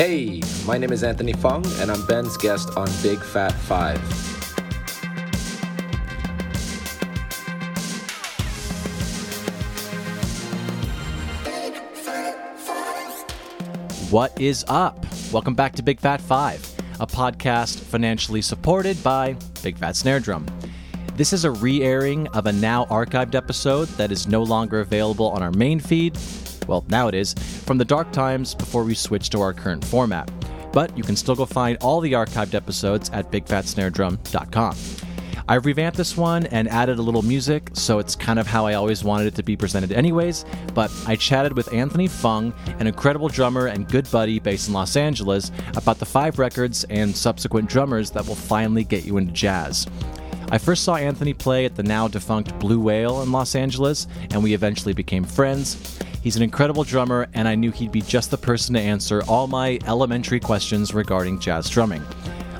Hey, my name is Anthony Fung, and I'm Ben's guest on Big Fat Five. What is up? Welcome back to Big Fat Five, a podcast financially supported by Big Fat Snare Drum. This is a re-airing of a now archived episode that is no longer available on our main feed. Well, now it is, from the dark times before we switched to our current format. But you can still go find all the archived episodes at bigfatsnaredrum.com. I've revamped this one and added a little music, so it's kind of how I always wanted it to be presented anyways, but I chatted with Anthony Fung, an incredible drummer and good buddy based in Los Angeles, about the five records and subsequent drummers that will finally get you into jazz. I first saw Anthony play at the now-defunct Blue Whale in Los Angeles, and we eventually became friends. He's an incredible drummer, and I knew he'd be just the person to answer all my elementary questions regarding jazz drumming.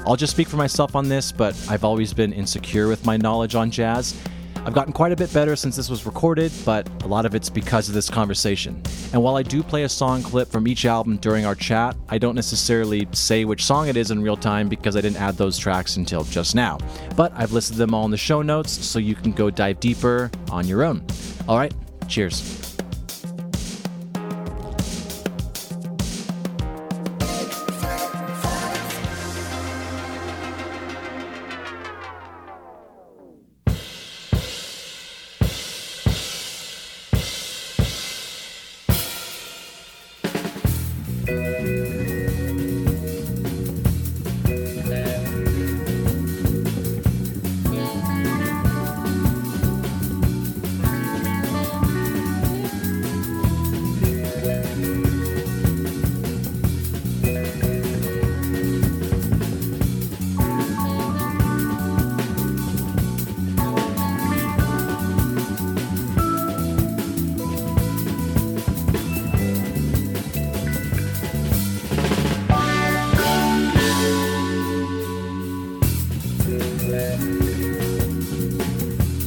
I'll just speak for myself on this, but I've always been insecure with my knowledge on jazz. I've gotten quite a bit better since this was recorded, but a lot of it's because of this conversation. And while I do play a song clip from each album during our chat, I don't necessarily say which song it is in real time because I didn't add those tracks until just now. But I've listed them all in the show notes, so you can go dive deeper on your own. All right, cheers.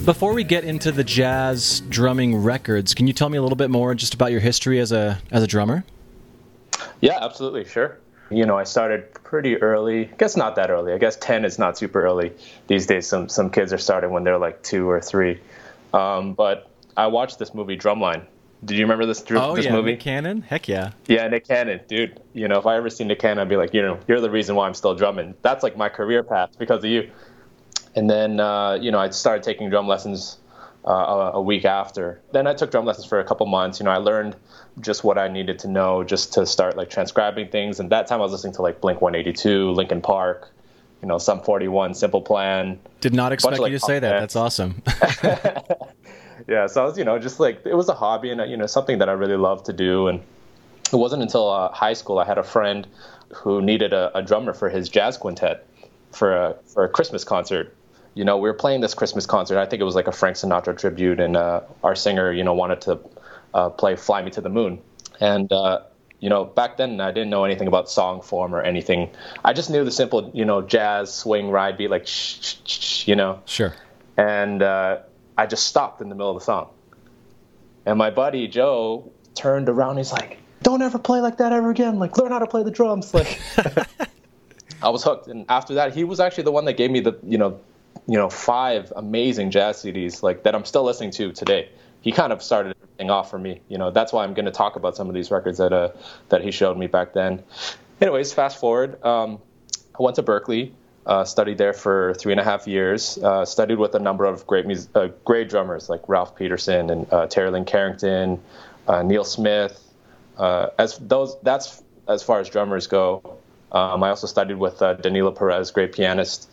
Before we get into the jazz drumming records, can you tell me a little bit more just about your history as a drummer? Yeah, absolutely, sure. You know, I started pretty early. I guess not that early. I guess 10 is not super early these days. Some kids are starting when they're like 2 or 3. But I watched this movie Drumline. Did you remember this movie? Nick Cannon? Heck yeah. Yeah, Nick Cannon, dude. You know, if I ever see Nick Cannon, I'd be like, you know, you're the reason why I'm still drumming. That's like my career path because of you. And then, you know, I started taking drum lessons a week after. Then I took drum lessons for a couple months. You know, I learned just what I needed to know just to start, like, transcribing things. And that time I was listening to, like, Blink-182, Linkin Park, you know, Sum 41, Simple Plan. Did not expect you to say that. That's awesome. Yeah, so I was, you know, just, like, it was a hobby and, you know, something that I really loved to do. And it wasn't until high school I had a friend who needed a drummer for his jazz quintet for a Christmas concert. You know, we were playing this Christmas concert. I think it was like a Frank Sinatra tribute, and our singer, you know, wanted to play Fly Me to the Moon. And, you know, back then I didn't know anything about song form or anything. I just knew the simple, you know, jazz, swing, ride beat, like, shh, shh, shh, you know. Sure. And I just stopped in the middle of the song. And my buddy Joe turned around. He's like, don't ever play like that ever again. Like, learn how to play the drums. Like, I was hooked. And after that, he was actually the one that gave me the, you know, 5 amazing jazz CDs like that I'm still listening to today. He kind of started everything off for me. You know, that's why I'm going to talk about some of these records that he showed me back then. Anyways, fast forward. I went to Berklee, studied there for 3.5 years, studied with a number of great drummers like Ralph Peterson and Terry Lynn Carrington, Neil Smith. That's as far as drummers go. I also studied with Danilo Perez, great pianist.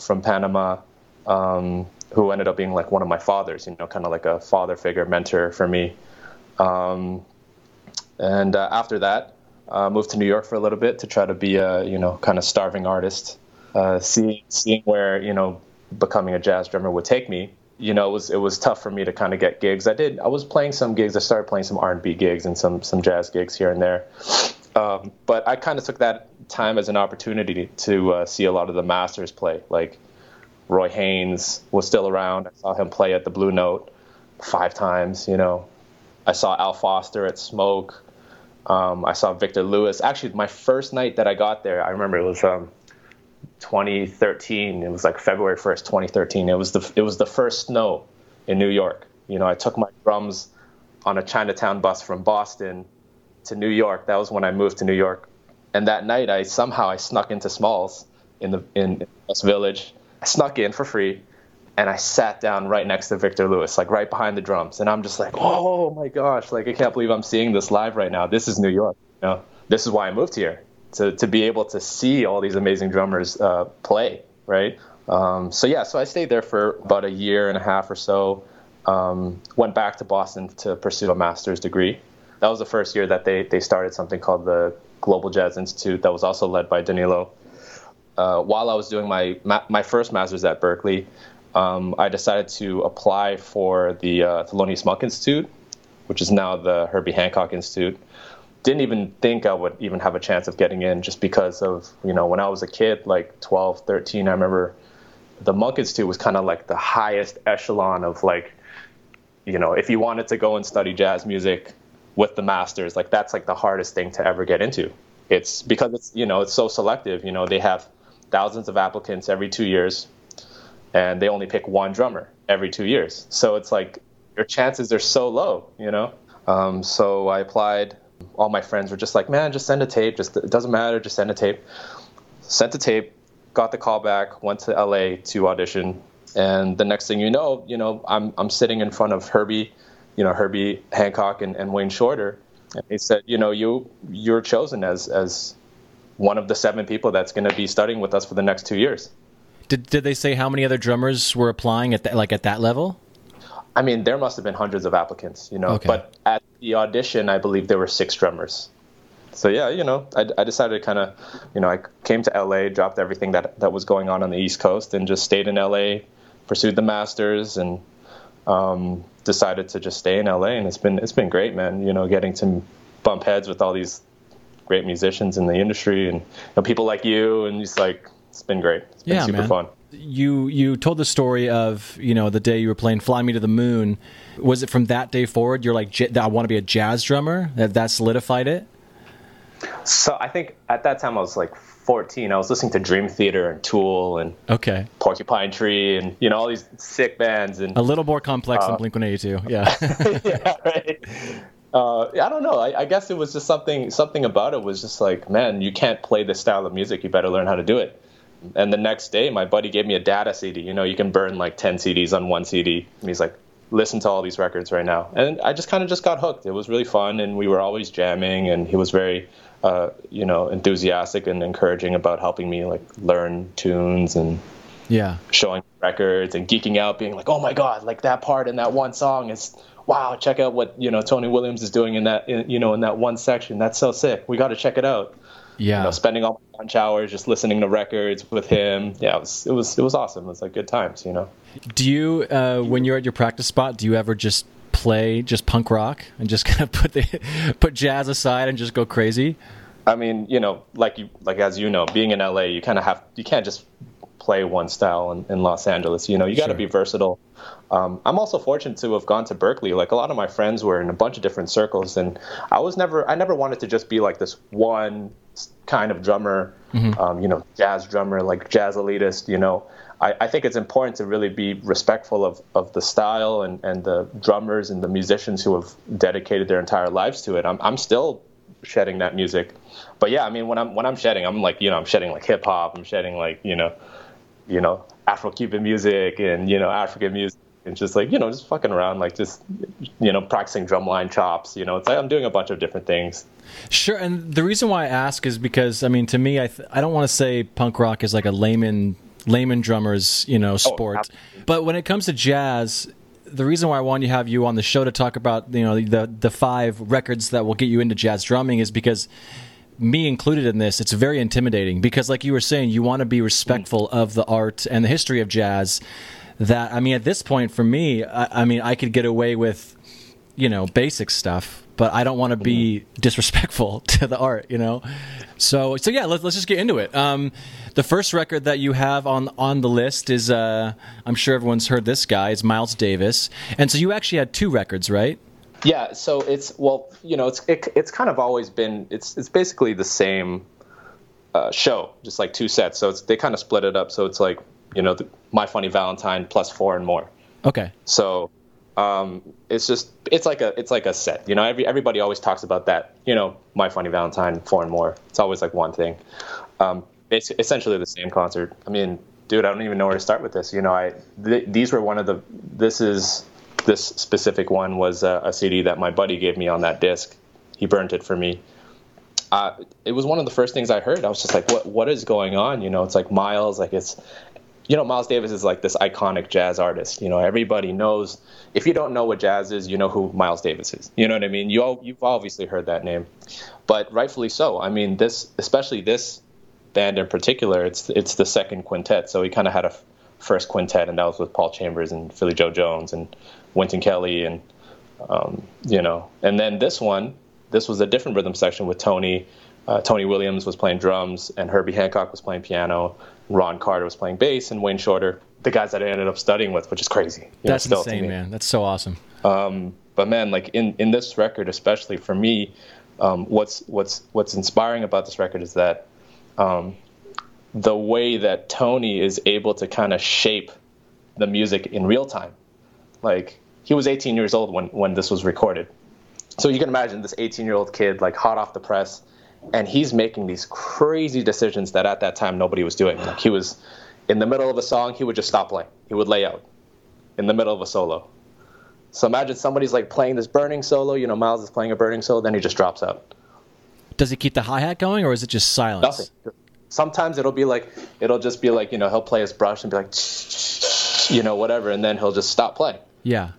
From Panama, who ended up being like one of my fathers, you know, kind of like a father figure, mentor for me. And after that, moved to New York for a little bit to try to be a, you know, kind of starving artist, seeing where, you know, becoming a jazz drummer would take me. You know, it was tough for me to kind of get gigs. I was playing some gigs. I started playing some R&B gigs and some jazz gigs here and there. But I kind of took that time as an opportunity to see a lot of the masters play. Like Roy Haynes was still around. I saw him play at the Blue Note 5 times, you know. I saw Al Foster at Smoke. I saw Victor Lewis. Actually, my first night that I got there, I remember it was 2013. It was like February 1st, 2013. It was the first snow in New York. You know, I took my drums on a Chinatown bus from Boston to New York. That was when I moved to New York. And that night, I somehow snuck into Smalls in West Village. I snuck in for free, and I sat down right next to Victor Lewis, like right behind the drums. And I'm just like, oh my gosh, like I can't believe I'm seeing this live right now. This is New York. You know, this is why I moved here, to be able to see all these amazing drummers play, right? So I stayed there for about a year and a half or so. Went back to Boston to pursue a master's degree. That was the first year that they started something called the Global Jazz Institute that was also led by Danilo. While I was doing my first master's at Berklee, I decided to apply for the Thelonious Monk Institute, which is now the Herbie Hancock Institute. Didn't even think I would even have a chance of getting in, just because of, you know, when I was a kid, like 12, 13, I remember the Monk Institute was kind of like the highest echelon of, like, you know, if you wanted to go and study jazz music with the masters, like that's like the hardest thing to ever get into. It's because it's, you know, it's so selective. You know, they have thousands of applicants every 2 years, and they only pick one drummer every 2 years. So it's like your chances are so low, you know? So I applied. All my friends were just like, man, just send a tape. Just, it doesn't matter. Just send a tape. Sent a tape, got the call back, went to LA to audition. And the next thing you know, I'm sitting in front of Herbie, you know, Herbie Hancock and Wayne Shorter. And he said, you know, you're chosen as one of the 7 people that's going to be studying with us for the next 2 years. Did they say how many other drummers were applying at that level? I mean, there must have been hundreds of applicants, you know. Okay. But at the audition, I believe there were 6 drummers. So yeah, you know, I decided to kind of, you know, I came to LA, dropped everything that was going on the East Coast, and just stayed in LA, pursued the masters, and decided to just stay in LA. And it's been great, man. You know, getting to bump heads with all these great musicians in the industry, and, you know, people like you, and just like. It's been great. It's been super fun. You told the story of, you know, the day you were playing Fly Me to the Moon. Was it from that day forward you're like, I want to be a jazz drummer? That solidified it? So I think at that time I was like 14. I was listening to Dream Theater and Tool and Porcupine Tree and, you know, all these sick bands. And a little more complex than Blink-182. Yeah. Yeah, right. I don't know. I guess it was just something about it was just like, man, you can't play this style of music. You better learn how to do it. And the next day, my buddy gave me a data CD. You know, you can burn like 10 CDs on one CD. And he's like, listen to all these records right now. And I just kind of got hooked. It was really fun. And we were always jamming. And he was very, you know, enthusiastic and encouraging about helping me like learn tunes and showing records and geeking out, being like, oh, my God, like that part in that one song is wow. Check out what, you know, Tony Williams is doing in that one section. That's so sick. We got to check it out. Yeah, you know, spending all my lunch hours just listening to records with him. Yeah, it was awesome. It was like good times, you know. Do you, when you're at your practice spot, do you ever just play just punk rock and just kind of put jazz aside and just go crazy? I mean, you know, like as you know, being in LA, you kind of you can't just play one style in Los Angeles. You know, you got to be versatile. I'm also fortunate to have gone to Berklee. Like a lot of my friends were in a bunch of different circles, and I never wanted to just be like this one kind of drummer, you know, jazz drummer, like jazz elitist, you know. I think it's important to really be respectful of the style and the drummers and the musicians who have dedicated their entire lives to it. I'm still shedding that music. But yeah, I mean, when I'm shedding, I'm like, you know, I'm shedding like hip hop, I'm shedding like, you know, Afro-Cuban music and, you know, African music. And just like, you know, just fucking around, like just, you know, practicing drumline chops, you know, it's like I'm doing a bunch of different things. Sure. And the reason why I ask is because, I mean, to me, I don't want to say punk rock is like a layman drummer's, you know, sport. Oh, but when it comes to jazz, the reason why I wanted to have you on the show to talk about, you know, the 5 records that will get you into jazz drumming is because, me included in this, it's very intimidating because like you were saying, you want to be respectful of the art and the history of jazz. That, I mean, at this point for me, I could get away with, you know, basic stuff, but I don't want to be disrespectful to the art, you know? So yeah, let's just get into it. The first record that you have on the list is, I'm sure everyone's heard this guy, is Miles Davis. And so you actually had 2 records, right? Yeah, so it's, well, you know, it's kind of always been, it's basically the same show, just like two sets. So it's, they kind of split it up. So it's like, you know, My Funny Valentine plus Four and More. Okay. So it's just, it's like a set, you know, everybody always talks about that, you know, My Funny Valentine, Four and More. It's always like one thing. It's essentially the same concert. I mean, dude, I don't even know where to start with this. You know, these were one of the, this specific one was a CD that my buddy gave me on that disc. He burnt it for me. It was one of the first things I heard. I was just like, what is going on? You know, it's like Miles, like it's, you know, Miles Davis is like this iconic jazz artist. You know, everybody knows, if you don't know what jazz is, you know who Miles Davis is. You know what I mean? You've obviously heard that name, but rightfully so. I mean, especially this band in particular, it's the second quintet. So he kind of had a first quintet, and that was with Paul Chambers and Philly Joe Jones and Wynton Kelly, and you know, and then this was a different rhythm section with Tony. Tony Williams was playing drums, and Herbie Hancock was playing piano. Ron Carter was playing bass, and Wayne Shorter, the guys that I ended up studying with, which is crazy. That's insane, man. That's so awesome. But man, like in this record, especially for me, what's inspiring about this record is that the way that Tony is able to kind of shape the music in real time. Like, he was 18 years old when this was recorded. So you can imagine this 18-year-old kid, like, hot off the press, and he's making these crazy decisions that at that time nobody was doing. Like, he was in the middle of a song, he would just stop playing. He would lay out in the middle of a solo. So imagine somebody's, like, playing this burning solo. You know, Miles is playing a burning solo, then he just drops out. Does he keep the hi-hat going, or is it just silence? Nothing. Sometimes it'll just be like, you know, he'll play his brush and be like, you know, whatever, and then he'll just stop playing. Yeah.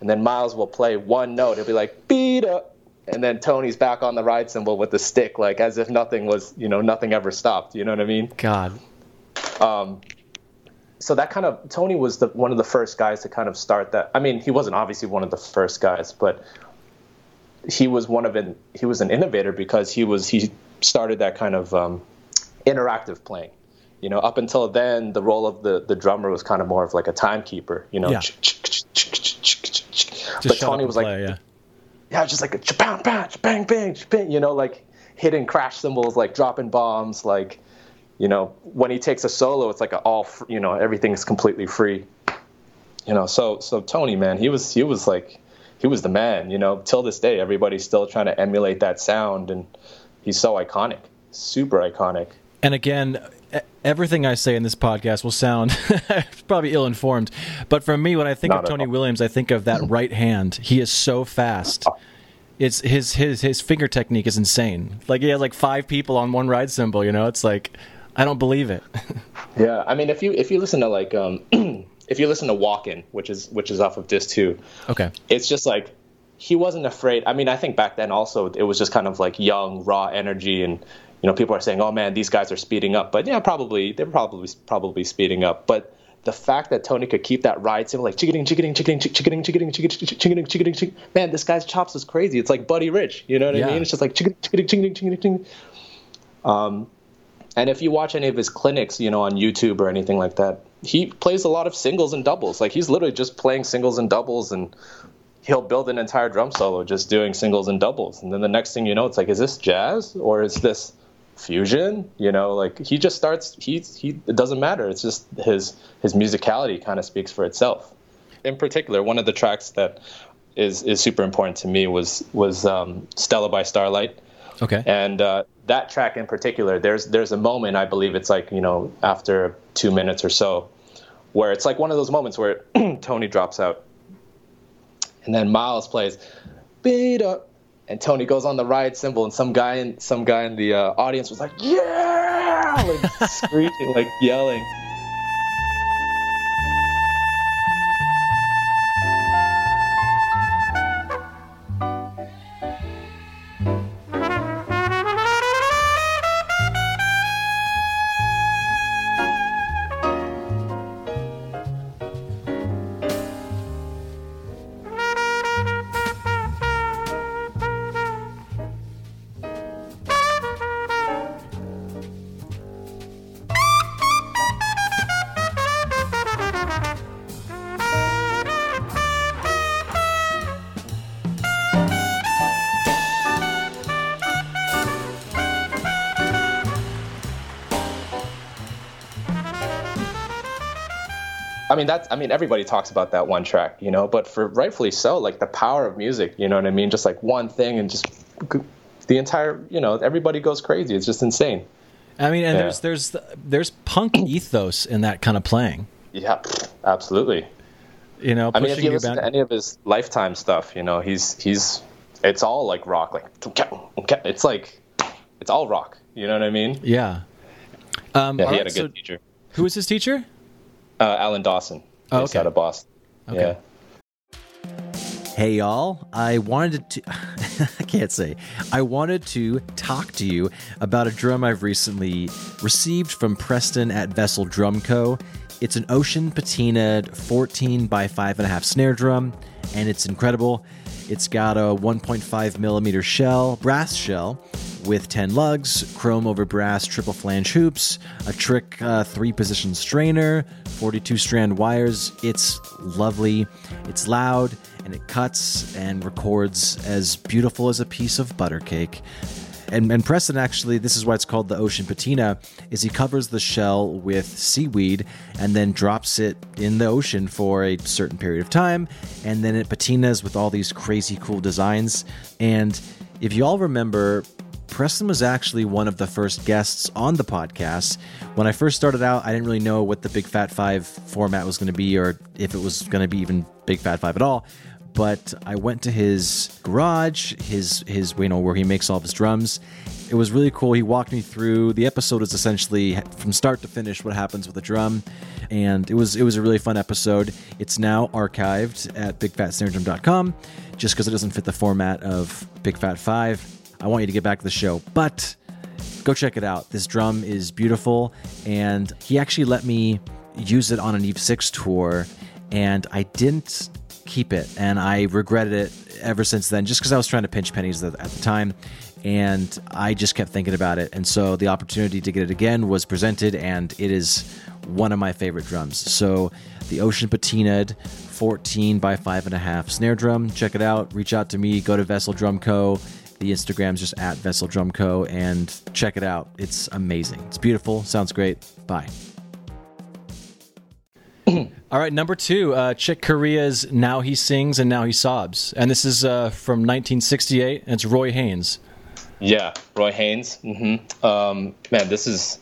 And then Miles will play one note. He'll be like, beat up. And then Tony's back on the ride cymbal with the stick, like as if nothing was, you know, nothing ever stopped. You know what I mean? God. So that kind of, Tony was one of the first guys to kind of start that. I mean, he wasn't obviously one of the first guys, but he was an innovator because he started that kind of interactive playing. You know, up until then, the role of the drummer was kind of more of like a timekeeper, you know. Yeah. But Tony was play, like, yeah, just like a bang, bang, bang, bang, bang, you know, like hitting crash cymbals, like dropping bombs, like, you know, when he takes a solo, it's like you know, everything's completely free, you know. So Tony, man, he was the man, you know. Till this day, everybody's still trying to emulate that sound, and he's so iconic, super iconic. And again, everything I say in this podcast will sound probably ill-informed, but for me, when I think of Tony Williams, I think of that right hand. He is so fast. It's his finger technique is insane. Like, he has like five people on one ride cymbal. You know, it's like, I don't believe it. Yeah, I mean, if you listen to like if you listen to Walkin', which is off of disc 2. Okay, it's just like, he wasn't afraid. I mean, I think back then also it was just kind of like young, raw energy, and you know, people are saying, "Oh man, these guys are speeding up," but yeah, they're probably speeding up. But the fact that Tony could keep that ride cymbal like chicketing, chicketing, chicketing, chicketing, chicketing, chicketing, chicketing, chicketing, man, this guy's chops is crazy. It's like Buddy Rich, you know what I mean? It's just like chicketing, chicketing, chicketing, chicketing. And if you watch any of his clinics, you know, on YouTube or anything like that, he plays a lot of singles and doubles. Like, he's literally just playing singles and doubles, and he'll build an entire drum solo just doing singles and doubles. And then the next thing you know, it's like, is this jazz or is this fusion? You know, like, he just starts, it doesn't matter. It's just his musicality kind of speaks for itself. In particular, one of the tracks that is super important to me was Stella by Starlight. Okay. And that track in particular, there's a moment, I believe it's like, you know, after 2 minutes or so, where it's like one of those moments where Tony drops out, and then Miles plays beat up, and Tony goes on the ride cymbal, and some guy in the audience was like, yeah, like screeching, like yelling. I mean, that's, I mean, everybody talks about that one track, you know, but for rightfully so, like the power of music, you know what I mean? Just like one thing and just the entire, you know, everybody goes crazy. It's just insane. I mean, and yeah. there's punk ethos in that kind of playing. Yeah, absolutely. You know, I mean, if you listen to any of his Lifetime stuff, you know, he's it's all like rock, like it's all rock. You know what I mean? Yeah. Yeah, he had a good teacher. Who was his teacher? Alan Dawson. Oh, okay. Out of Boston. Okay. Yeah. Hey, y'all. I wanted to talk to you about a drum I've recently received from Preston at Vessel Drum Co. It's an ocean patinaed 14x5.5 snare drum, and it's incredible. It's got a 1.5 millimeter brass shell, with 10 lugs, chrome over brass triple flange hoops, a Trick three-position strainer, 42-strand wires. It's lovely, it's loud, and it cuts and records as beautiful as a piece of butter cake. And Preston, actually, this is why it's called the ocean patina, is he covers the shell with seaweed and then drops it in the ocean for a certain period of time, and then it patinas with all these crazy cool designs. And if you all remember, Preston was actually one of the first guests on the podcast. When I first started out, I didn't really know what the Big Fat Five format was going to be, or if it was going to be even Big Fat Five at all. But I went to his garage, his you know, where he makes all of his drums. It was really cool. He walked me through. The episode is essentially from start to finish what happens with a drum. And it was a really fun episode. It's now archived at bigfatsnaredrum.com, just because it doesn't fit the format of Big Fat Five. I want you to get back to the show, but go check it out. This drum is beautiful, and he actually let me use it on an Eve 6 tour, and I didn't keep it, and I regretted it ever since then, just because I was trying to pinch pennies at the time, and I just kept thinking about it, and so the opportunity to get it again was presented, and it is one of my favorite drums. So the ocean patinaed 14x5.5 snare drum, check it out. Reach out to me, go to Vessel Drum Co. The Instagram's just at Vessel Drum Co. And check it out. It's amazing. It's beautiful. Sounds great. Bye. All right, number two, Chick Corea's Now He Sings and Now He Sobs. And this is from 1968, and it's Roy Haynes. Yeah, Roy Haynes. Mm-hmm. Man, this is,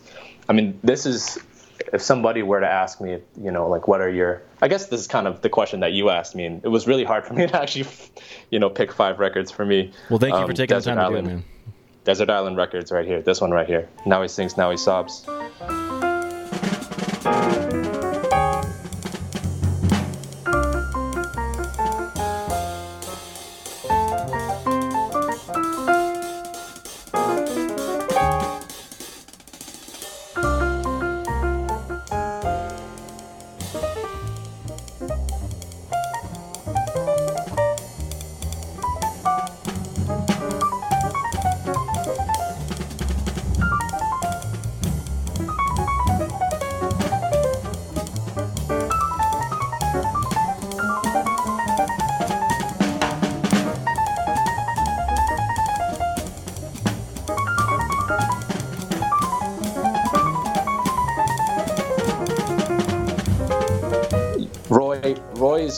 if somebody were to ask me, you know, like, what are your, I guess this is kind of the question that you asked me, and it was really hard for me to actually, you know, pick five records for me. Well, thank you for taking the time to do it, man. Desert Island Records right here, this one right here. Now He Sings, Now He Sobs.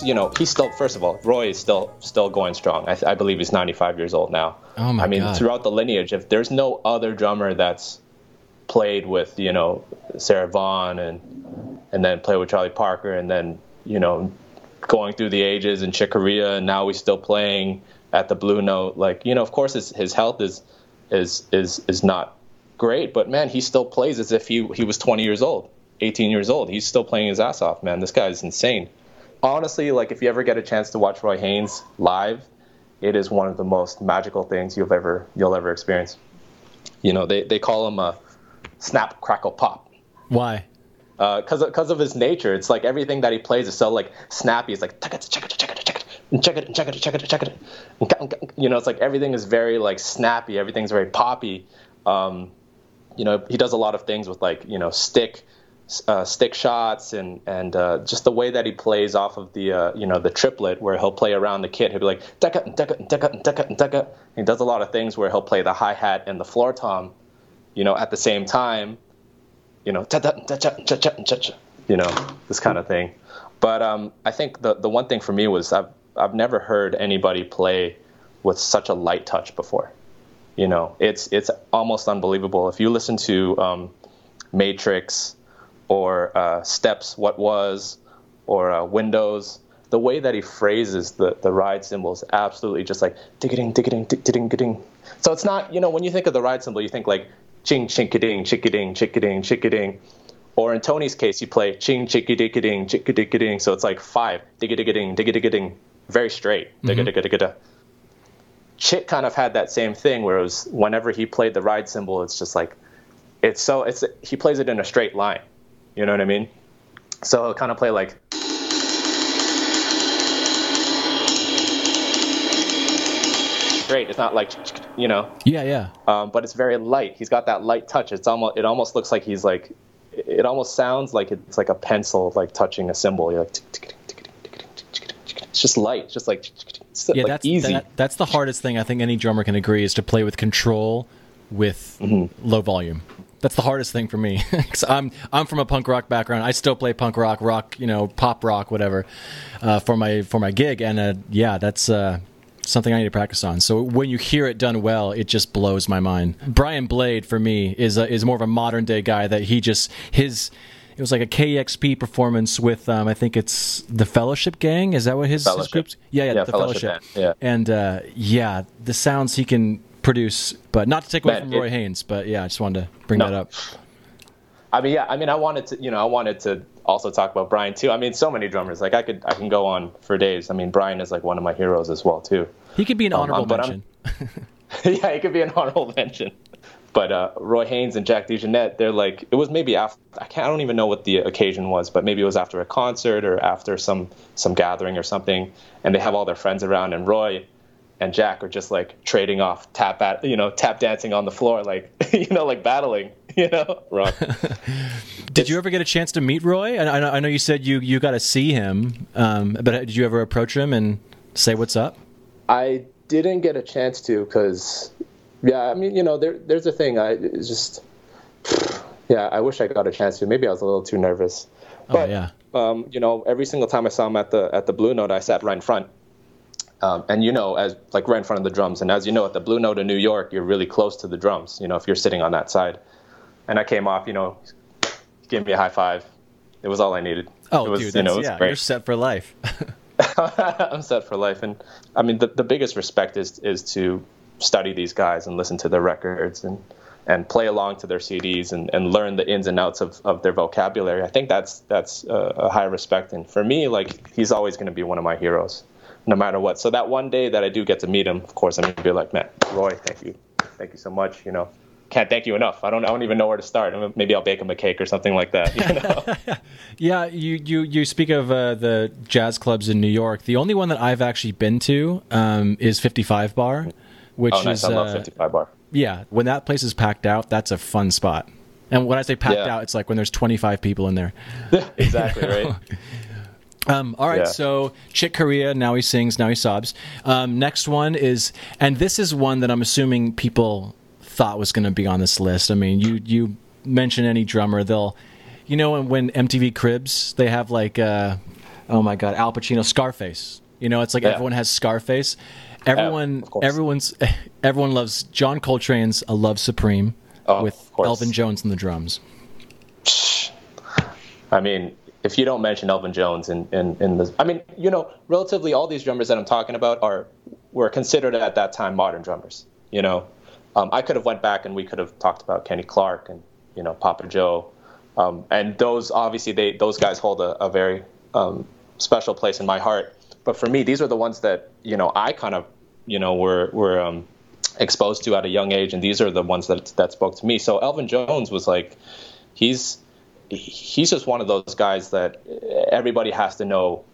You know, he's still, first of all, Roy is still going strong. I believe he's 95 years old now. Oh my God. I mean, throughout the lineage, if there's no other drummer that's played with, you know, Sarah Vaughan and then played with Charlie Parker and then, you know, going through the ages and Chick Corea, and now he's still playing at the Blue Note. Like, you know, of course his health is not great, but man, he still plays as if he was 20 years old, 18 years old. He's still playing his ass off, man. This guy is insane. Honestly, like, if you ever get a chance to watch Roy Haynes live, it is one of the most magical things you'll ever experience. You know, they call him a snap, crackle, pop. Why? Because of his nature. It's like everything that he plays is so, like, snappy. It's like, check it. You know, it's like everything is very, like, snappy. Everything's very poppy. You know, he does a lot of things with, like, you know, stick shots and just the way that he plays off of the you know, the triplet, where he'll play around the kit. He'll be like decka and decka and decka and decka and decka. He does a lot of things where he'll play the hi hat and the floor tom, you know, at the same time. You know, cha cha cha cha cha cha cha. you know, this kind of thing. But I think the one thing for me was I've never heard anybody play with such a light touch before. You know, it's almost unbelievable. If you listen to Matrix or Steps, What Was, or Windows, the way that he phrases the ride cymbal is absolutely just like ding-a-ding, ding-a-ding, ding-a-ding, ding. So it's not, you know, when you think of the ride cymbal, you think like ching, chink-a-ding, chick-a-ding, chick-a-ding, chick-a-ding. Or in Tony's case, you play ching, chick-a-dick-a-ding, chick-a-dick-a-ding. So it's like five, dig-a-dig-a-ding, dig-a-dig-a-ding, very straight, dig-a-dig-a-dig-a-da. Chick kind of had that same thing where it was whenever he played the ride cymbal, it's just like, he plays it in a straight line. You know what I mean? So he'll kind of play like, straight. It's not like, you know? Yeah, yeah. But it's very light. He's got that light touch. It almost looks like he's like, it almost sounds like it's like a pencil, like touching a cymbal. You're like, it's just light. It's just like, yeah, like that's easy. That's the hardest thing I think any drummer can agree is to play with control with low volume. That's the hardest thing for me. Cause I'm from a punk rock background. I still play punk rock, you know, pop rock, whatever, for my gig. And yeah, that's something I need to practice on. So when you hear it done well, it just blows my mind. Brian Blade for me is more of a modern day guy that it was like a KEXP performance with, I think it's the Fellowship Gang. Is that what his group's? Yeah, the Fellowship. Yeah. And, yeah, the sounds he can produce, but not to take away from Roy Haynes, but yeah, I just wanted to bring that up. I mean, yeah, I wanted to also talk about Brian too. I mean, so many drummers, like I can go on for days. I mean, Brian is like one of my heroes as well too. He could be an honorable mention. Yeah, he could be an honorable mention. But Roy Haynes and Jack DeJohnette, they're like, it was maybe after, I don't even know what the occasion was, but maybe it was after a concert or after some gathering or something, and they have all their friends around, and Roy and Jack are just like trading off tap dancing on the floor, like, you know, like battling, you know. Wrong. Did you ever get a chance to meet Roy? I know you said you got to see him, but did you ever approach him and say what's up? I didn't get a chance to because... Yeah, I mean, you know, there's a thing. I wish I got a chance to. Maybe I was a little too nervous. But, you know, every single time I saw him at the Blue Note, I sat right in front. And, you know, as like right in front of the drums. And as you know, at the Blue Note in New York, you're really close to the drums, you know, if you're sitting on that side. And I came off, you know, he gave me a high five. It was all I needed. Oh, it was, dude, it was great. You're set for life. I'm set for life. And, I mean, the biggest respect is to study these guys and listen to their records and play along to their CDs and learn the ins and outs of their vocabulary. I think that's a high respect. And for me, like, he's always going to be one of my heroes, no matter what. So that one day that I do get to meet him, of course, I'm going to be like, man, Roy, thank you so much. You know, can't thank you enough. I don't even know where to start. Maybe I'll bake him a cake or something like that. You know? Yeah, you speak of the jazz clubs in New York. The only one that I've actually been to is 55 Bar. Which nice. Is, I love 55 Bar. Yeah, when that place is packed out, that's a fun spot. And when I say packed out, it's like when there's 25 people in there. Exactly, right? All right, so Chick Corea, Now He Sings, Now He Sobs. Next one is, and this is one that I'm assuming people thought was going to be on this list. I mean, you mention any drummer, they'll, you know, when MTV Cribs, they have like, oh my God, Al Pacino, Scarface. You know, it's like everyone has Scarface. Everyone loves John Coltrane's "A Love Supreme" with Elvin Jones on the drums. I mean, if you don't mention Elvin Jones relatively all these drummers that I'm talking about were considered at that time modern drummers. You know, I could have went back and we could have talked about Kenny Clarke and, you know, Papa Joe, and those obviously those guys hold a very special place in my heart. But for me, these are the ones that, you know, I kind of, you know, were exposed to at a young age, and these are the ones that spoke to me. So Elvin Jones was like, he's just one of those guys that everybody has to know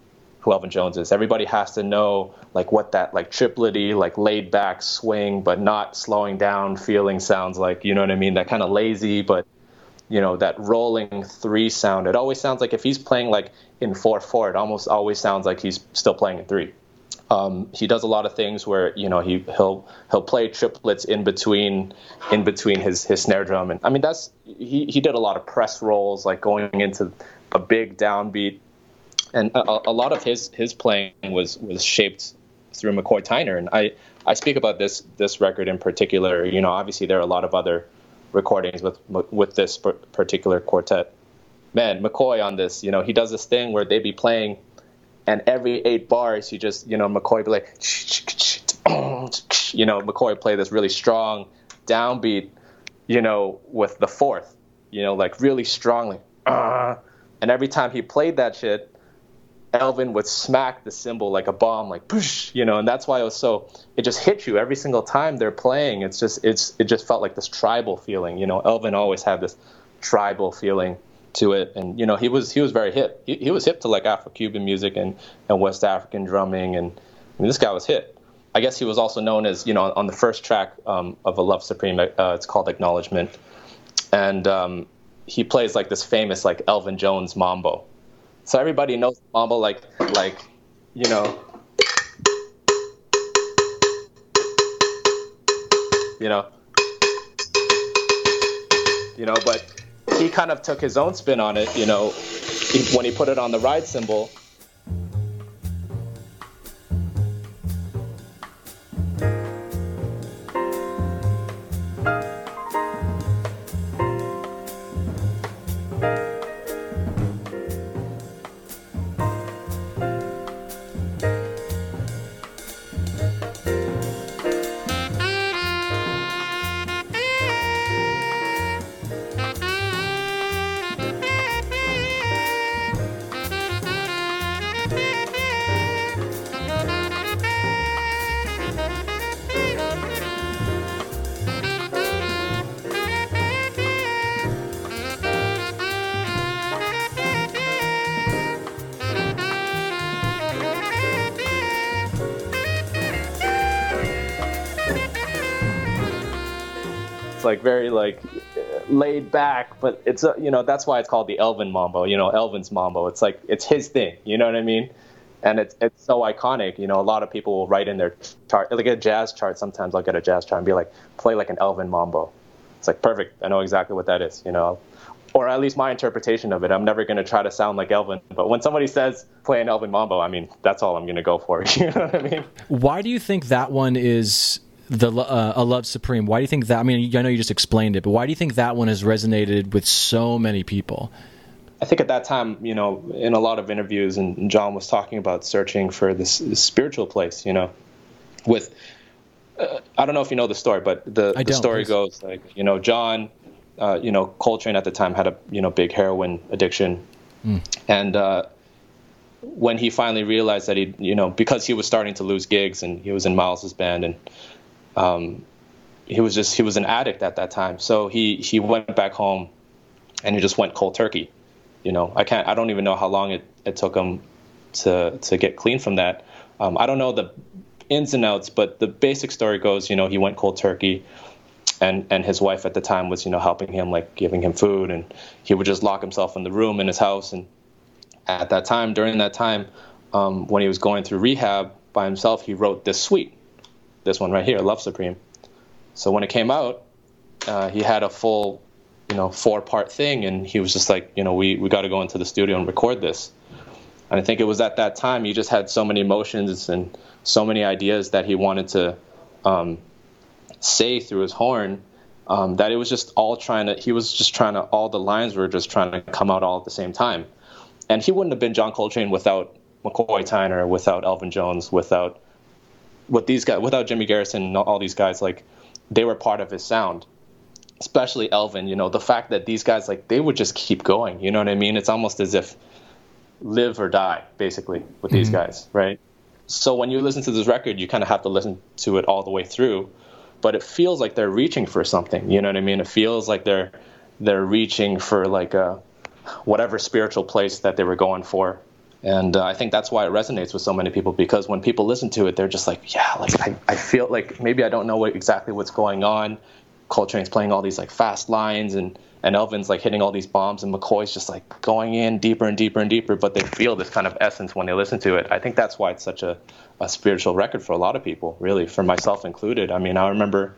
who Elvin Jones is. Everybody has to know like what that like triplety, like laid back swing, but not slowing down feeling sounds like, you know what I mean? That kind of lazy, but, you know, that rolling three sound. It always sounds like if he's playing like in 4/4, it almost always sounds like he's still playing in three. He does a lot of things where, you know, he'll play triplets in between his snare drum, and I mean he did a lot of press rolls, like going into a big downbeat. And a lot of his playing was shaped through McCoy Tyner. And I speak about this record in particular. You know, obviously there are a lot of other recordings with this particular quartet. Man, McCoy on this, you know, he does this thing where they be playing, and every 8 bars, he just, you know, McCoy be like, you know, McCoy play this really strong downbeat, you know, with the fourth, you know, like really strongly. And every time he played that shit, Elvin would smack the cymbal like a bomb, like push, you know, and that's why it was so, it just hit you every single time they're playing. It just felt like this tribal feeling, you know. Elvin always had this tribal feeling to it, and you know, he was very hip. He was hip to like Afro-Cuban music and West African drumming, and I mean, this guy was hip. I guess he was also known as, you know, on the first track of A Love Supreme, it's called Acknowledgement, and he plays like this famous like Elvin Jones mambo. So everybody knows mambo like, you know, but he kind of took his own spin on it, you know, when he put it on the ride cymbal. Like very like laid back, but it's you know, that's why it's called the Elvin Mambo, you know, Elvin's Mambo. It's like, it's his thing, you know what I mean? And it's so iconic, you know. A lot of people will write in their chart, like a jazz chart, sometimes I'll get a jazz chart and be like, play like an Elvin Mambo. It's like, perfect, I know exactly what that is, you know, or at least my interpretation of it. I'm never going to try to sound like Elvin, but when somebody says play an Elvin Mambo, I mean, that's all I'm going to go for, you know what I mean? Why do you think that one is the A Love Supreme? Why do you think that? I mean, I know you just explained it, but why do you think that one has resonated with so many people? I think at that time, you know, in a lot of interviews, and John was talking about searching for this spiritual place, you know, with I don't know if you know the story, but the story goes like, you know, John, you know, Coltrane at the time had a, you know, big heroin addiction, and when he finally realized that he, you know, because he was starting to lose gigs and he was in Miles's band, and he was an addict at that time. So he went back home and he just went cold turkey. You know, I don't even know how long it took him to get clean from that. I don't know the ins and outs, but the basic story goes, you know, he went cold turkey, and his wife at the time was, you know, helping him, like giving him food, and he would just lock himself in the room in his house. And at that time, during that time, when he was going through rehab by himself, he wrote this suite. This one right here, Love Supreme. So when it came out, he had a full, you know, 4-part thing, and he was just like, you know, we got to go into the studio and record this. And I think it was at that time he just had so many emotions and so many ideas that he wanted to say through his horn, that it was just all all the lines were just trying to come out all at the same time. And he wouldn't have been John Coltrane without McCoy Tyner, without Elvin Jones, without Jimmy Garrison and all these guys. Like, they were part of his sound, especially Elvin. You know, the fact that these guys, like, they would just keep going, you know what I mean? It's almost as if live or die, basically, with these guys, right? So when you listen to this record, you kind of have to listen to it all the way through, but it feels like they're reaching for something, you know what I mean? It feels like they're reaching for, like, whatever spiritual place that they were going for. And I think that's why it resonates with so many people, because when people listen to it, they're just like, yeah, like I feel like maybe I don't know exactly what's going on. Coltrane's playing all these like fast lines, and Elvin's like hitting all these bombs, and McCoy's just like going in deeper and deeper and deeper, but they feel this kind of essence when they listen to it. I think that's why it's such a spiritual record for a lot of people, really, for myself included. I mean, I remember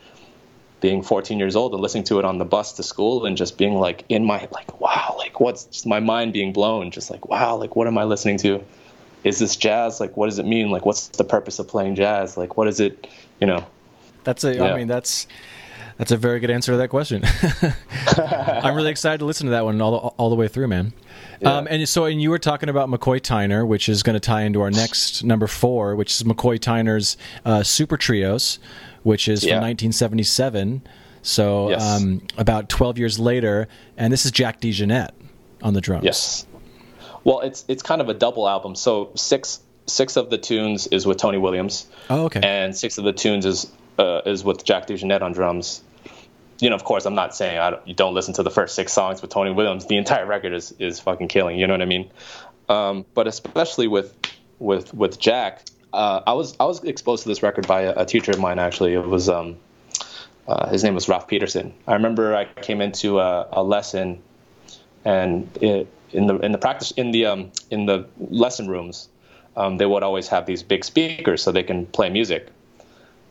being 14 years old and listening to it on the bus to school and just being like in my, like, wow, like what's just my mind being blown. Just like, wow, like what am I listening to? Is this jazz? Like, what does it mean? Like, what's the purpose of playing jazz? Like, what is it, you know? That's a, yeah. I mean, that's a very good answer to that question. I'm really excited to listen to that one all the way through, man. Yeah. And you were talking about McCoy Tyner, which is going to tie into our next number 4, which is McCoy Tyner's Super Trios, which is from 1977. So yes. About 12 years later, and this is Jack DeJohnette on the drums. Yes. Well, it's kind of a double album. So six of the tunes is with Tony Williams. Oh, okay. And 6 of the tunes is with Jack DeJohnette on drums. You know, of course, I'm not saying you don't listen to the first 6 songs with Tony Williams. The entire record is fucking killing. You know what I mean? But especially with Jack, I was exposed to this record by a teacher of mine. Actually, it was his name was Ralph Peterson. I remember I came into a lesson, and in the lesson rooms, they would always have these big speakers so they can play music.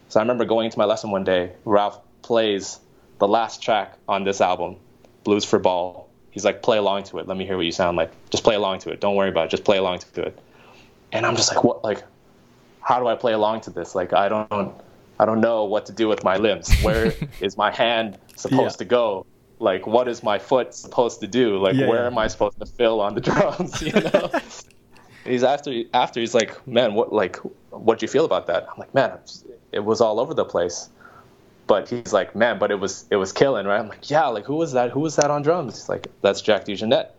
So I remember going into my lesson one day. Ralph plays the last track on this album, Blues for Ball. He's like, play along to it. Let me hear what you sound like. Just play along to it. Don't worry about it. Just play along to it. And I'm just like, what? Like, how do I play along to this? Like, I don't know what to do with my limbs. Where is my hand supposed to go? Like, what is my foot supposed to do? Like, where am I supposed to fill on the drums? You know? He's after he's like, man, what do you feel about that? I'm like, man, it was all over the place. But he's like, man, but it was killing, right? I'm like, yeah, like who was that on drums? He's like, that's Jack DeJohnette.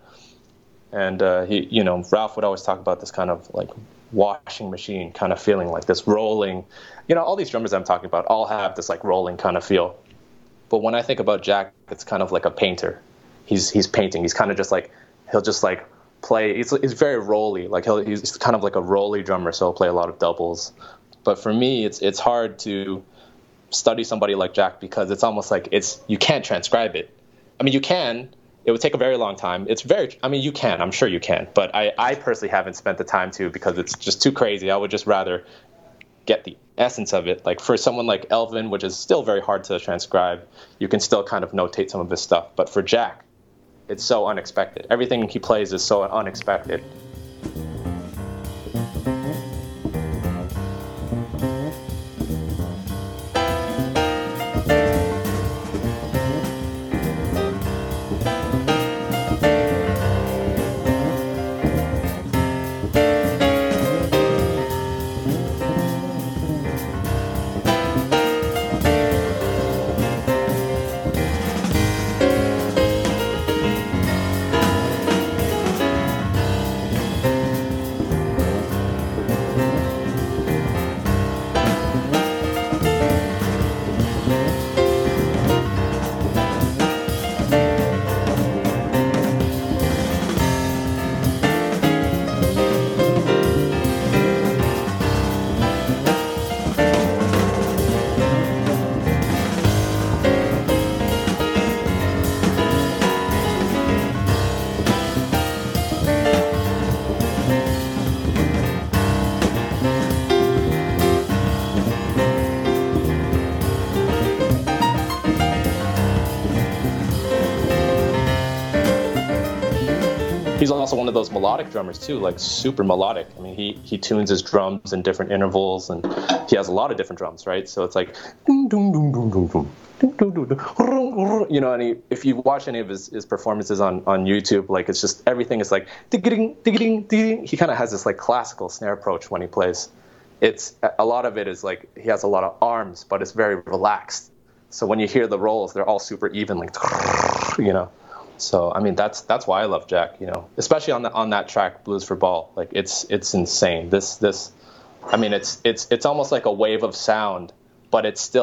And he, you know, Ralph would always talk about this kind of like washing machine kind of feeling, like this rolling, you know, all these drummers I'm talking about all have this like rolling kind of feel. But when I think about Jack, it's kind of like a painter. He's painting. He's kind of just like, he'll just like play. It's very rolly. Like he's kind of like a rolly drummer, so he'll play a lot of doubles. But for me, it's hard to study somebody like Jack because it's almost like you can't transcribe it. I mean, you can. It would take a very long time. You can. I'm sure you can. But I personally haven't spent the time to because it's just too crazy. I would just rather get the essence of it. Like for someone like Elvin, which is still very hard to transcribe, you can still kind of notate some of his stuff. But for Jack, it's so unexpected. Everything he plays is so unexpected. He's also one of those melodic drummers too, like super melodic. I mean, he tunes his drums in different intervals, and he has a lot of different drums, right? So it's like, you know. And if you watch any of his performances on YouTube, like it's just everything is like ding ding ding. He kind of has this like classical snare approach when he plays. It's a lot of it is like he has a lot of arms, but it's very relaxed. So when you hear the rolls, they're all super even, like you know. So I mean that's why I love Jack, you know, especially on that track Blues for Ball. Like it's insane. This I mean it's almost like a wave of sound, but it's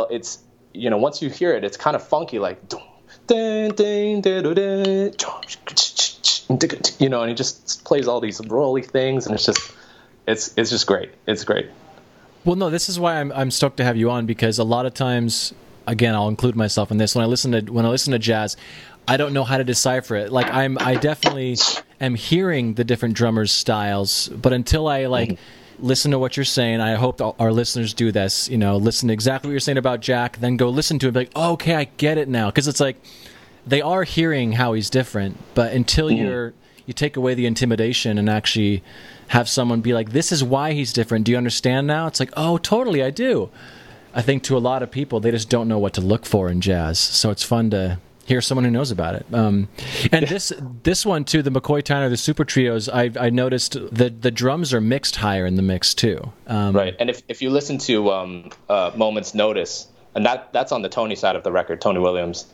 you know, once you hear it, it's kind of funky, like you know, and he just plays all these rolly things, and it's just great. It's great. Well, no, this is why I'm stoked to have you on, because a lot of times, again, I'll include myself in this, when I listen to jazz, I don't know how to decipher it. Like I definitely am hearing the different drummers' styles, but until I like listen to what you're saying. I hope our listeners do this. You know, listen to exactly what you're saying about Jack, then go listen to it and be like, oh, okay, I get it now. Because it's like they are hearing how he's different, but until you take away the intimidation and actually have someone be like, this is why he's different. Do you understand now? It's like, oh, totally, I do. I think to a lot of people, they just don't know what to look for in jazz. So it's fun to hear someone who knows about it. And this one, too, the McCoy Tyner, the Super Trios, I noticed the drums are mixed higher in the mix, too. Right. And if you listen to Moment's Notice, and that's on the Tony side of the record, Tony Williams,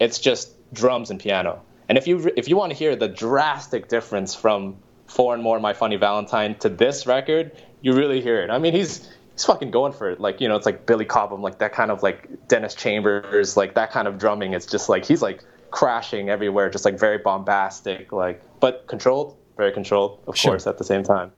it's just drums and piano. And if you want to hear the drastic difference from Four and More, My Funny Valentine to this record, you really hear it. I mean, he's fucking going for it. Like, you know, it's like Billy Cobham, like that kind of like Dennis Chambers, like that kind of drumming. It's just like he's like crashing everywhere, just like very bombastic, like, but controlled, very controlled, of course, at the same time.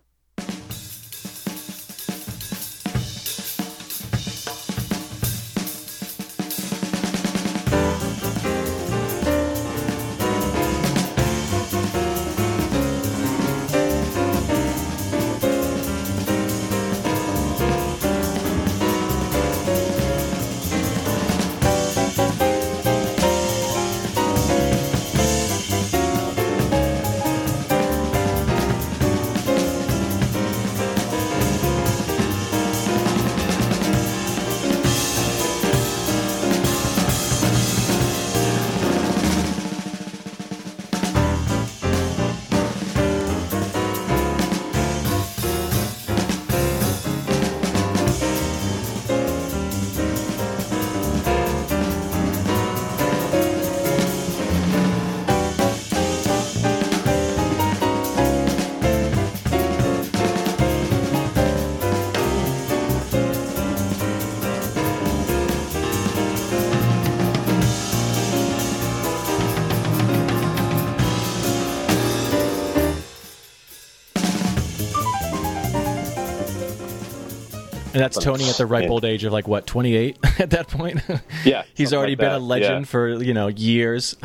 And that's Tony at the ripe old age of, like, what, 28 at that point? Yeah. He's already been a legend for, you know, years.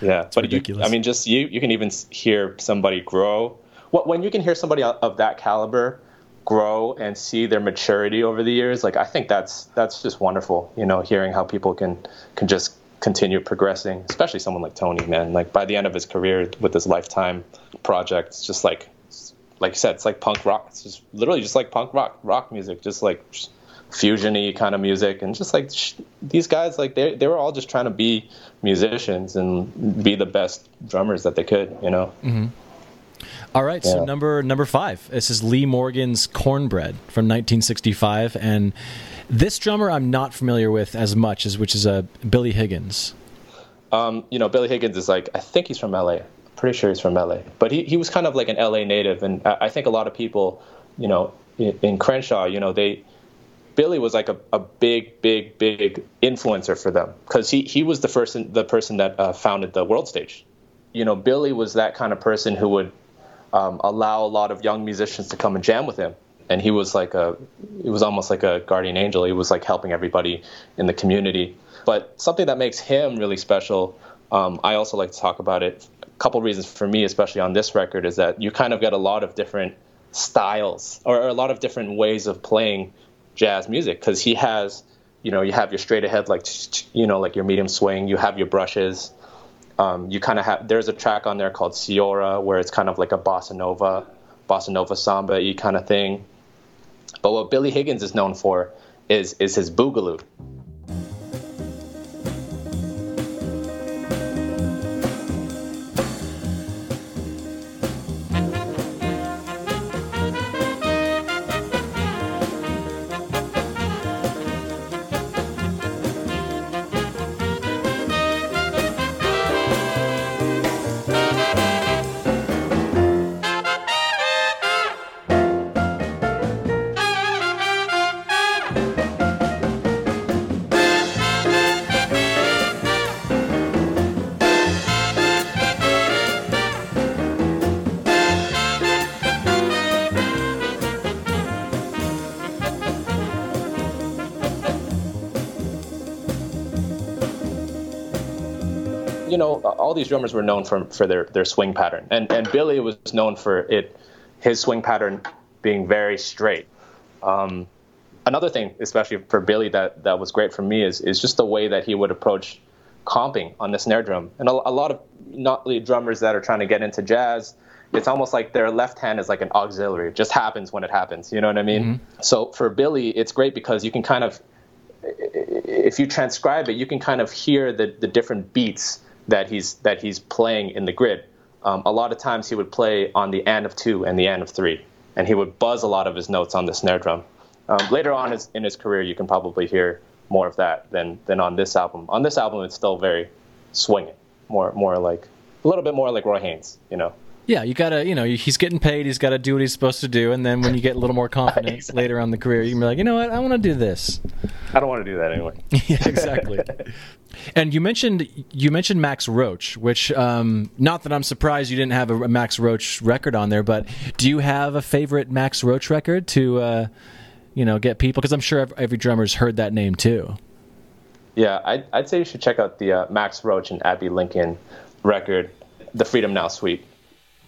Yeah. It's ridiculous. I mean, just you can even hear somebody grow. When you can hear somebody of that caliber grow and see their maturity over the years, like, I think that's just wonderful, you know, hearing how people can just continue progressing, especially someone like Tony, man. Like, by the end of his career with his Lifetime project, it's just like... Like you said, it's like punk rock. It's just literally just like punk rock music, just like fusion-y kind of music. And just like these guys, like they were all just trying to be musicians and be the best drummers that they could, you know? Mm-hmm. All right, so number five. This is Lee Morgan's Cornbread from 1965. And this drummer I'm not familiar with as much, which is Billy Higgins. You know, Billy Higgins is like, I think he's from L.A., pretty sure he's from LA, but he was kind of like an LA native. And I think a lot of people, you know, in Crenshaw, you know, Billy was like a big influencer for them, because he was the person that founded the World Stage. You know, Billy was that kind of person who would allow a lot of young musicians to come and jam with him. And he was like it was almost like a guardian angel. He was like helping everybody in the community. But something that makes him really special, I also like to talk about it. Couple reasons for me, especially on this record, is that you kind of get a lot of different styles or a lot of different ways of playing jazz music, because he has, you know, you have your straight ahead, like, you know, like your medium swing, you have your brushes, you kind of have, there's a track on there called Ciora where it's kind of like a bossa nova samba-y kind of thing. But what Billy Higgins is known for is his boogaloo. You know, all these drummers were known for their swing pattern, and Billy was known for his swing pattern being very straight. Another thing, especially for Billy, that was great for me is just the way that he would approach comping on the snare drum. And a lot of not really drummers that are trying to get into jazz, it's almost like their left hand is like an auxiliary. It just happens when it happens. You know what I mean? Mm-hmm. So for Billy, it's great because you can kind of, if you transcribe it, you can kind of hear the different beats that he's playing in the grid. A lot of times he would play on the end of two and the end of three, and he would buzz a lot of his notes on the snare drum. Later on in his career, you can probably hear more of that than on this album. On this album, it's still very swinging, more like a little bit more like Roy Haynes, you know. Yeah, you gotta, you know, he's getting paid. He's got to do what he's supposed to do. And then when you get a little more confidence exactly. later on in the career, you can be like, you know what, I want to do this. I don't want to do that anyway. Yeah, exactly. And you mentioned Max Roach, which not that I'm surprised you didn't have a Max Roach record on there, but do you have a favorite Max Roach record to, you know, get people? Because I'm sure every drummer's heard that name too. Yeah, I'd say you should check out the Max Roach and Abby Lincoln record, The Freedom Now Suite.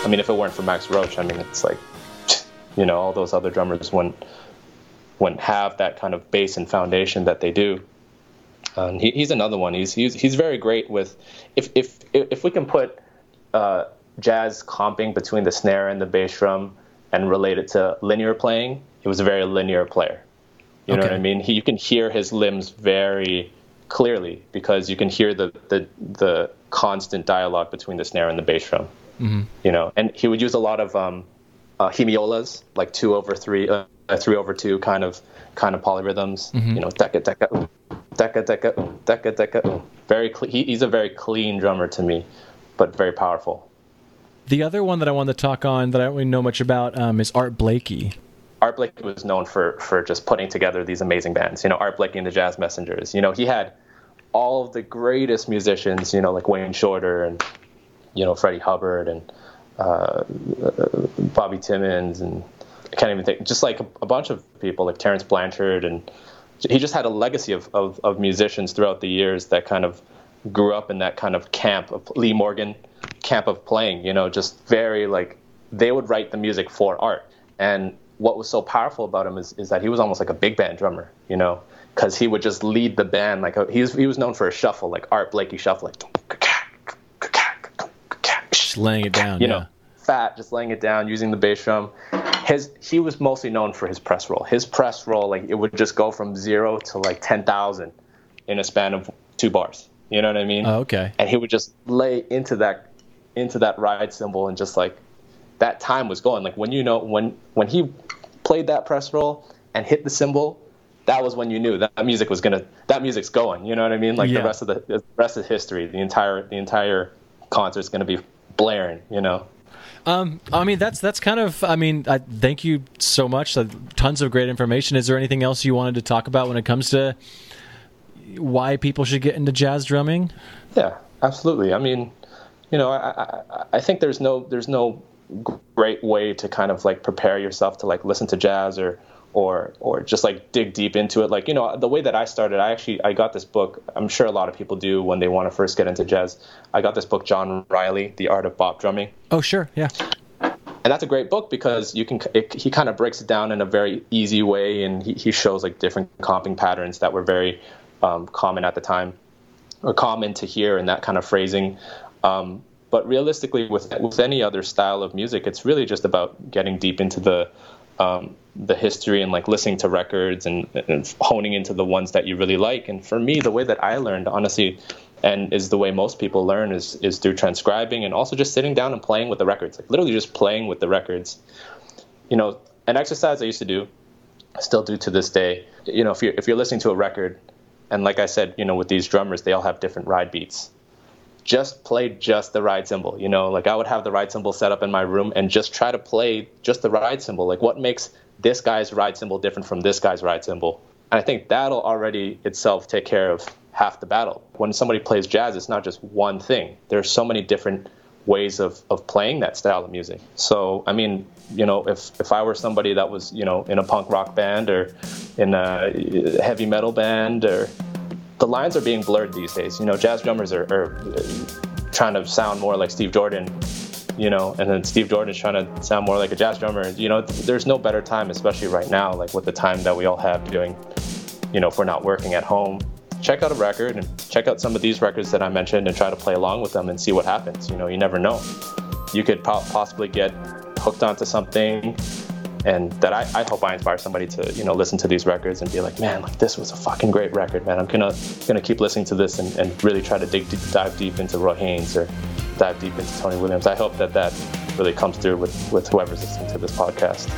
I mean, if it weren't for Max Roach, I mean, it's like, you know, all those other drummers wouldn't have that kind of base and foundation that they do. And he's another one. He's very great with, if we can put jazz comping between the snare and the bass drum and relate it to linear playing, he was a very linear player. You know what I mean? You can hear his limbs very clearly because you can hear the constant dialogue between the snare and the bass drum. Mm-hmm. You know, and he would use a lot of hemiolas, like 2/3, 3/2 kind of polyrhythms. Mm-hmm. You know, deca deca. Very he's a very clean drummer to me, but very powerful. The other one that I wanted to talk on that I don't really know much about is Art Blakey. Art Blakey was known for just putting together these amazing bands. You know, Art Blakey and the Jazz Messengers. You know, he had all of the greatest musicians. You know, like Wayne Shorter and, you know, Freddie Hubbard and Bobby Timmons, and I can't even think, just like a bunch of people like Terrence Blanchard, and he just had a legacy of musicians throughout the years that kind of grew up in that kind of camp of Lee Morgan camp of playing, you know, just very like they would write the music for Art. And what was so powerful about him is that he was almost like a big band drummer, you know, because he would just lead the band like he was known for a shuffle, like Art Blakey shuffle, like laying it down, you know, fat, just laying it down, using the bass drum. He was mostly known for his press roll. His press roll, like it would just go from 0 to like 10,000 in a span of 2 bars. You know what I mean? Oh, okay. And he would just lay into that ride cymbal, and just like that time was going. Like when you know when he played that press roll and hit the cymbal, that was when you knew that music was gonna. That music's going. You know what I mean? Like the rest is history. The entire concert's gonna be blaring, you know. I mean, that's kind of. I mean, I thank you so much. Tons of great information. Is there anything else you wanted to talk about when it comes to why people should get into jazz drumming? Yeah, absolutely. I mean, you know, I think there's no great way to kind of like prepare yourself to like listen to jazz or just like dig deep into it. Like, you know, the way that I started, I got this book. I'm sure a lot of people do when they want to first get into jazz. I got this book, John Riley, The Art of Bop Drumming. Oh, sure. Yeah. And that's a great book because he kind of breaks it down in a very easy way. And he shows like different comping patterns that were very common at the time. are common to hear and that kind of phrasing. But realistically, with any other style of music, it's really just about getting deep into the history and like listening to records and honing into the ones that you really like. And for me, the way that I learned, honestly, and is the way most people learn is through transcribing and also just sitting down and playing with the records, like literally just playing with the records. You know, an exercise I used to do, I still do to this day, you know, if you're listening to a record, and like I said, you know, with these drummers, they all have different ride beats. Just play just the ride cymbal, you know, like I would have the ride cymbal set up in my room and just try to play just the ride cymbal. Like what makes this guy's ride cymbal different from this guy's ride cymbal? And I think that'll already itself take care of half the battle. When somebody plays jazz, it's not just one thing. There are so many different ways of playing that style of music. So, I mean, you know, if I were somebody that was, you know, in a punk rock band or in a heavy metal band, or the lines are being blurred these days. You know, jazz drummers are trying to sound more like Steve Jordan, you know, and then Steve Jordan's trying to sound more like a jazz drummer. You know, there's no better time, especially right now, like with the time that we all have doing, you know, if we're not working at home. Check out a record and check out some of these records that I mentioned and try to play along with them and see what happens. You know, you never know. You could possibly get hooked onto something, and that I hope I inspire somebody to, you know, listen to these records and be like, man, like this was a fucking great record, man. I'm gonna keep listening to this and really try to dive deep into Roy Haynes or dive deep into Tony Williams. I hope that really comes through with whoever's listening to this podcast.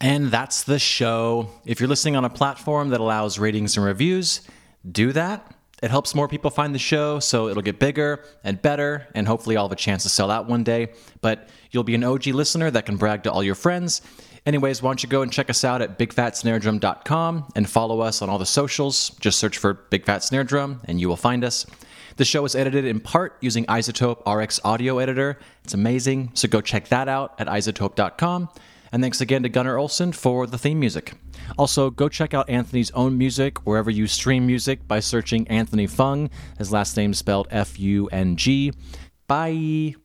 And that's the show. If you're listening on a platform that allows ratings and reviews, do that. It helps more people find the show, so it'll get bigger and better, and hopefully I'll have a chance to sell out one day. But you'll be an OG listener that can brag to all your friends. Anyways, why don't you go and check us out at bigfatsnaredrum.com and follow us on all the socials. Just search for Big Fat Snare Drum, and you will find us. The show is edited in part using Isotope RX Audio Editor. It's amazing, so go check that out at isotope.com. And thanks again to Gunnar Olson for the theme music. Also, go check out Anthony's own music wherever you stream music by searching Anthony Fung. His last name spelled F-U-N-G. Bye.